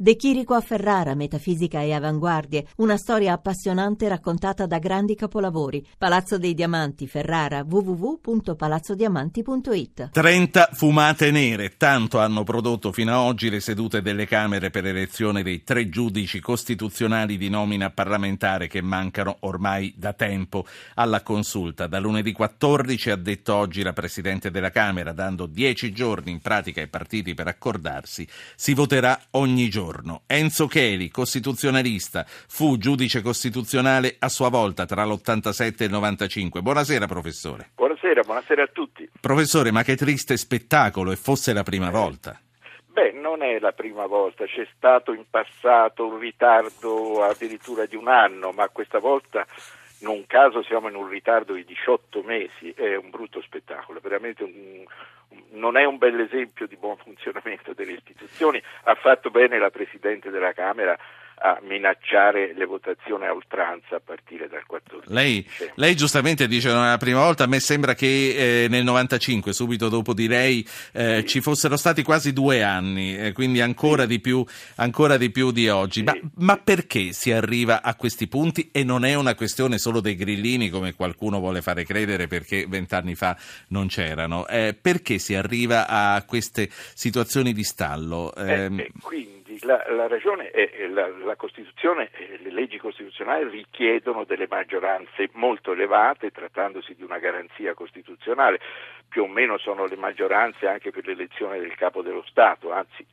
De Chirico a Ferrara, metafisica e avanguardie, una storia appassionante raccontata da grandi capolavori. Palazzo dei Diamanti, Ferrara, www.palazzodiamanti.it. 30 fumate nere, tanto hanno prodotto fino a oggi le sedute delle Camere per l'elezione dei 3 giudici costituzionali di nomina parlamentare che mancano ormai da tempo alla Consulta. Da lunedì 14 ha detto oggi la Presidente della Camera, dando 10 giorni in pratica ai partiti per accordarsi, si voterà ogni giorno. Enzo Cheli, costituzionalista, fu giudice costituzionale a sua volta tra l'87 e il 95. Buonasera, professore. Buonasera a tutti. Professore, ma che triste spettacolo, e fosse la prima volta. Beh, non è la prima volta, c'è stato in passato un ritardo addirittura di un anno, ma questa volta non caso siamo in un ritardo di 18 mesi, è un brutto spettacolo, veramente non è un bel esempio di buon funzionamento delle istituzioni. Ha fatto bene la Presidente della Camera a minacciare le votazioni a oltranza a partire dal 14. Lei giustamente dice non è la prima volta. A me sembra che nel 95, subito dopo di lei, sì, ci fossero stati quasi 2 anni, quindi ancora, sì, ancora di più di oggi. Sì. Ma perché si arriva a questi punti? E non è una questione solo dei grillini, come qualcuno vuole fare credere, perché 20 anni fa non c'erano. Perché si arriva a queste situazioni di stallo? La ragione è la Costituzione, le leggi costituzionali richiedono delle maggioranze molto elevate, trattandosi di una garanzia costituzionale. Più o meno sono le maggioranze anche per l'elezione del Capo dello Stato, anzi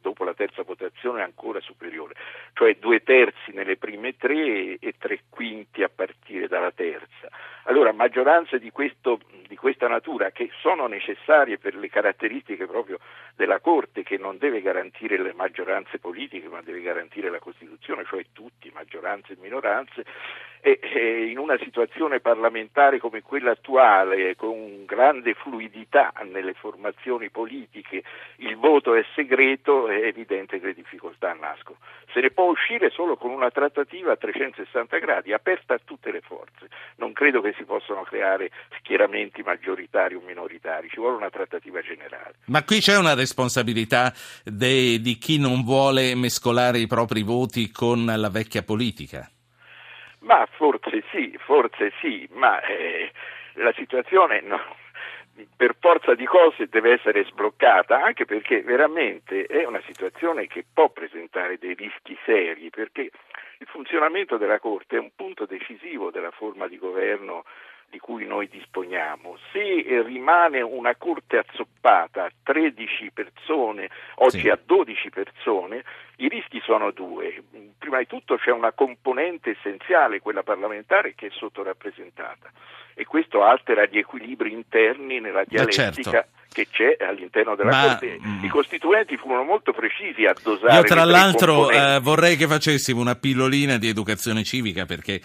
dopo la terza votazione ancora superiore, cioè 2/3 nelle prime 3 e 3/5 a partire dalla terza. Allora, maggioranze di questa natura, che sono necessarie per le caratteristiche proprio della Corte, che non deve garantire le maggioranze politiche, ma deve garantire la Costituzione, cioè tutti, maggioranze e minoranze, e in una situazione parlamentare come quella attuale, con grande fluidità nelle formazioni politiche, il voto è segreto, è evidente che le difficoltà nascono. Se ne può uscire solo con una trattativa a 360 gradi, aperta a tutte le forze. Non credo che si possano creare schieramenti maggioritari o minoritari, ci vuole una trattativa generale. Ma qui c'è una responsabilità di chi non vuole mescolare i propri voti con la vecchia politica? Ma forse sì, ma la situazione per forza di cose deve essere sbloccata, anche perché veramente è una situazione che può presentare dei rischi seri, perché il funzionamento della Corte è un punto decisivo della forma di governo di cui noi disponiamo. Se rimane una Corte azzoppata a 13 persone, oggi sì, a 12 persone, i rischi sono 2. Prima di tutto c'è una componente essenziale, quella parlamentare, che è sottorappresentata, e questo altera gli equilibri interni nella dialettica, certo, che c'è all'interno della Corte. I costituenti furono molto precisi a dosare. Io tra l'altro vorrei che facessimo una pillolina di educazione civica, perché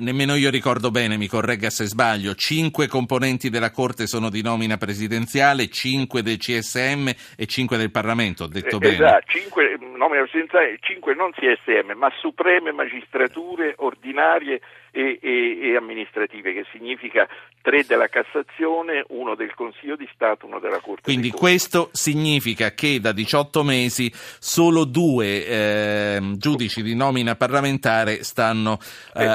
nemmeno io ricordo bene, mi corregga se sbaglio. 5 componenti della Corte sono di nomina presidenziale, 5 del CSM e 5 del Parlamento, ho detto bene? Esatto, 5 nomina presidenziale, 5 non CSM, ma supreme magistrature ordinarie e amministrative, che significa 3 della Cassazione, 1 del Consiglio di Stato, 1 della Corte. Quindi questo significa che da 18 mesi solo 2 giudici di nomina parlamentare stanno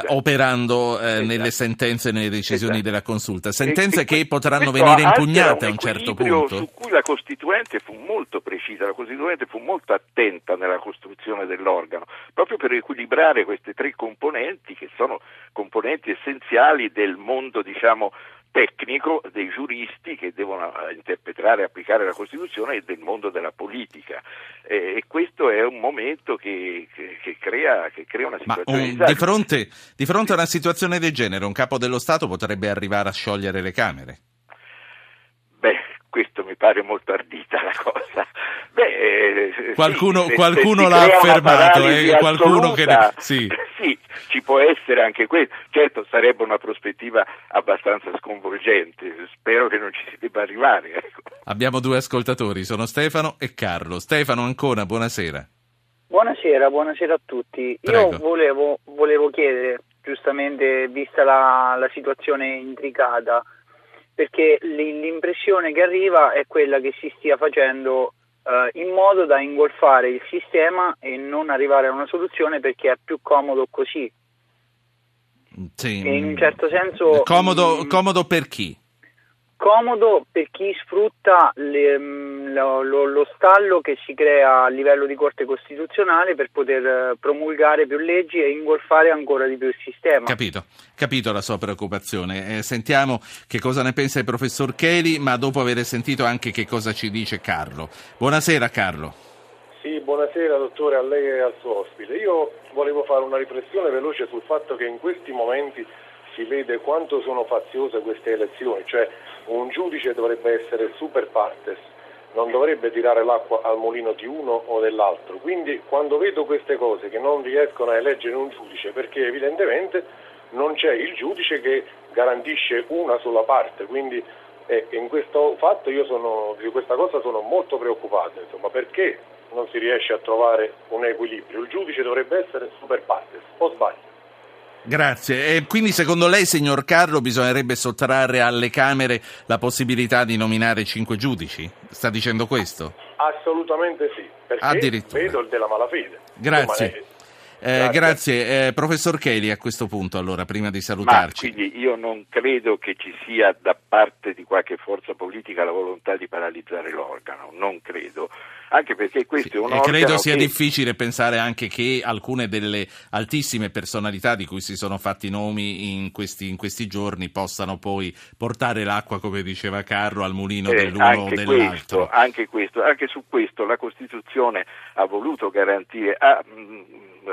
operando nelle sentenze e nelle decisioni della Consulta. Sentenze che potranno venire impugnate a un certo punto. Su cui la Costituente fu molto precisa, la Costituente fu molto attenta nella costruzione dell'organo, proprio per equilibrare queste 3 componenti, che sono componenti essenziali del mondo, diciamo, tecnico, dei giuristi che devono interpretare e applicare la Costituzione, e del mondo della politica. E questo è un momento che crea una situazione di fronte a una situazione del genere, un Capo dello Stato potrebbe arrivare a sciogliere le Camere? Beh, questo mi pare molto ardita la cosa. Qualcuno l'ha affermato, qualcuno che sì. Sì, ci può essere anche questo. Certo, sarebbe una prospettiva abbastanza sconvolgente. Spero che non ci si debba arrivare. Ecco. Abbiamo 2 ascoltatori, sono Stefano e Carlo. Stefano Ancona, buonasera. Buonasera a tutti. Prego. Io volevo chiedere, giustamente, vista la situazione intricata, perché l'impressione che arriva è quella che si stia facendo in modo da ingolfare il sistema e non arrivare a una soluzione, perché è più comodo così. Sì. E in un certo senso comodo per chi? Comodo per chi sfrutta lo stallo che si crea a livello di Corte Costituzionale per poter promulgare più leggi e ingolfare ancora di più il sistema. Capito la sua preoccupazione. Sentiamo che cosa ne pensa il professor Cheli, ma dopo aver sentito anche che cosa ci dice Carlo. Buonasera Carlo. Sì, buonasera dottore, a lei e al suo ospite. Io volevo fare una riflessione veloce sul fatto che in questi momenti si vede quanto sono faziose queste elezioni, cioè un giudice dovrebbe essere super partes, non dovrebbe tirare l'acqua al mulino di uno o dell'altro. Quindi quando vedo queste cose che non riescono a eleggere un giudice perché evidentemente non c'è il giudice che garantisce una sola parte, quindi in questo fatto di questa cosa sono molto preoccupato, insomma, perché non si riesce a trovare un equilibrio? Il giudice dovrebbe essere super partes, o sbaglio? Grazie. E quindi secondo lei, signor Carlo, bisognerebbe sottrarre alle Camere la possibilità di nominare 5 giudici? Sta dicendo questo? Assolutamente sì, perché vedo il della malafede. Grazie. Grazie. Professor Cheli, a questo punto, allora, prima di salutarci. Ma quindi io non credo che ci sia da parte di qualche forza politica la volontà di paralizzare l'organo, non credo. Anche perché questo è un organo. E credo sia difficile pensare anche che alcune delle altissime personalità di cui si sono fatti nomi in questi giorni possano poi portare l'acqua, come diceva Carlo, al mulino dell'uno o dell'altro. Anche su questo la Costituzione ha voluto garantire,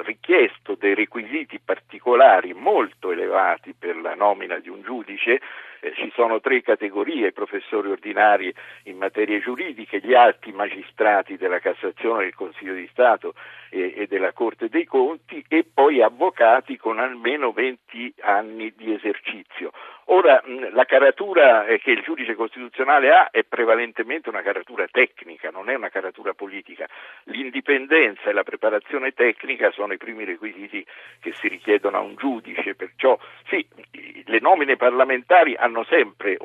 richiesto dei requisiti particolari molto elevati per la nomina di un giudice. Ci sono 3 categorie: professori ordinari in materie giuridiche, gli alti magistrati della Cassazione, del Consiglio di Stato e della Corte dei Conti, e poi avvocati con almeno 20 anni di esercizio. Ora, la caratura che il giudice costituzionale ha è prevalentemente una caratura tecnica, non è una caratura politica. L'indipendenza e la preparazione tecnica sono i primi requisiti che si richiedono a un giudice, perciò sì, le nomine parlamentari hanno sempre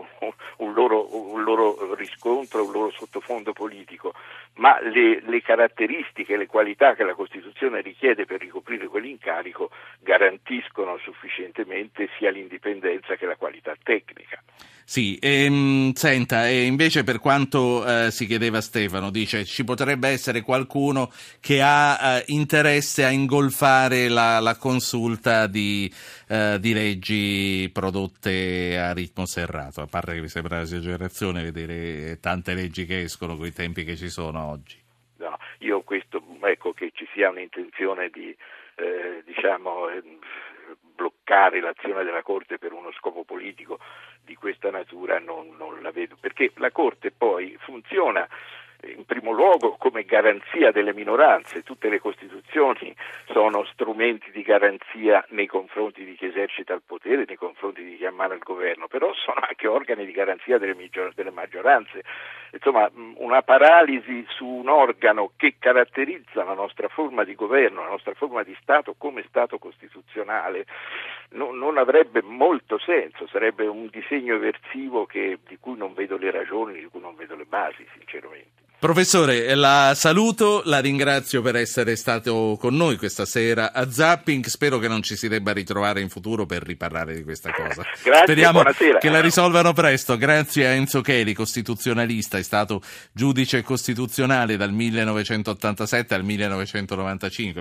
un loro riscontro, un loro sottofondo politico, ma le caratteristiche, le qualità che la Costituzione richiede per ricoprire quell'incarico garantiscono sufficientemente sia l'indipendenza che la qualità tecnica. Sì, senta, e invece per quanto si chiedeva Stefano, dice ci potrebbe essere qualcuno che ha interesse a ingolfare la consulta di leggi prodotte a ritmo serrato, a parte che mi sembra un'esagerazione vedere tante leggi che escono coi tempi che ci sono oggi. No, io questo, ecco, che ci sia un'intenzione di bloccare l'azione della Corte per uno scopo politico di questa natura non la vedo, perché la Corte poi funziona in primo luogo come garanzia delle minoranze. Tutte le Costituzioni sono strumenti di garanzia nei confronti di chi esercita il potere, nei confronti di chi ammana il governo, però sono anche organi di garanzia delle maggioranze. Insomma, una paralisi su un organo che caratterizza la nostra forma di governo, la nostra forma di Stato come Stato costituzionale non avrebbe molto senso, sarebbe un disegno eversivo di cui non vedo le ragioni, di cui non vedo le basi, sinceramente. Professore, la saluto, la ringrazio per essere stato con noi questa sera a Zapping, spero che non ci si debba ritrovare in futuro per riparlare di questa cosa. Grazie, speriamo che la risolvano presto. Grazie a Enzo Cheli, costituzionalista, è stato giudice costituzionale dal 1987 al 1995.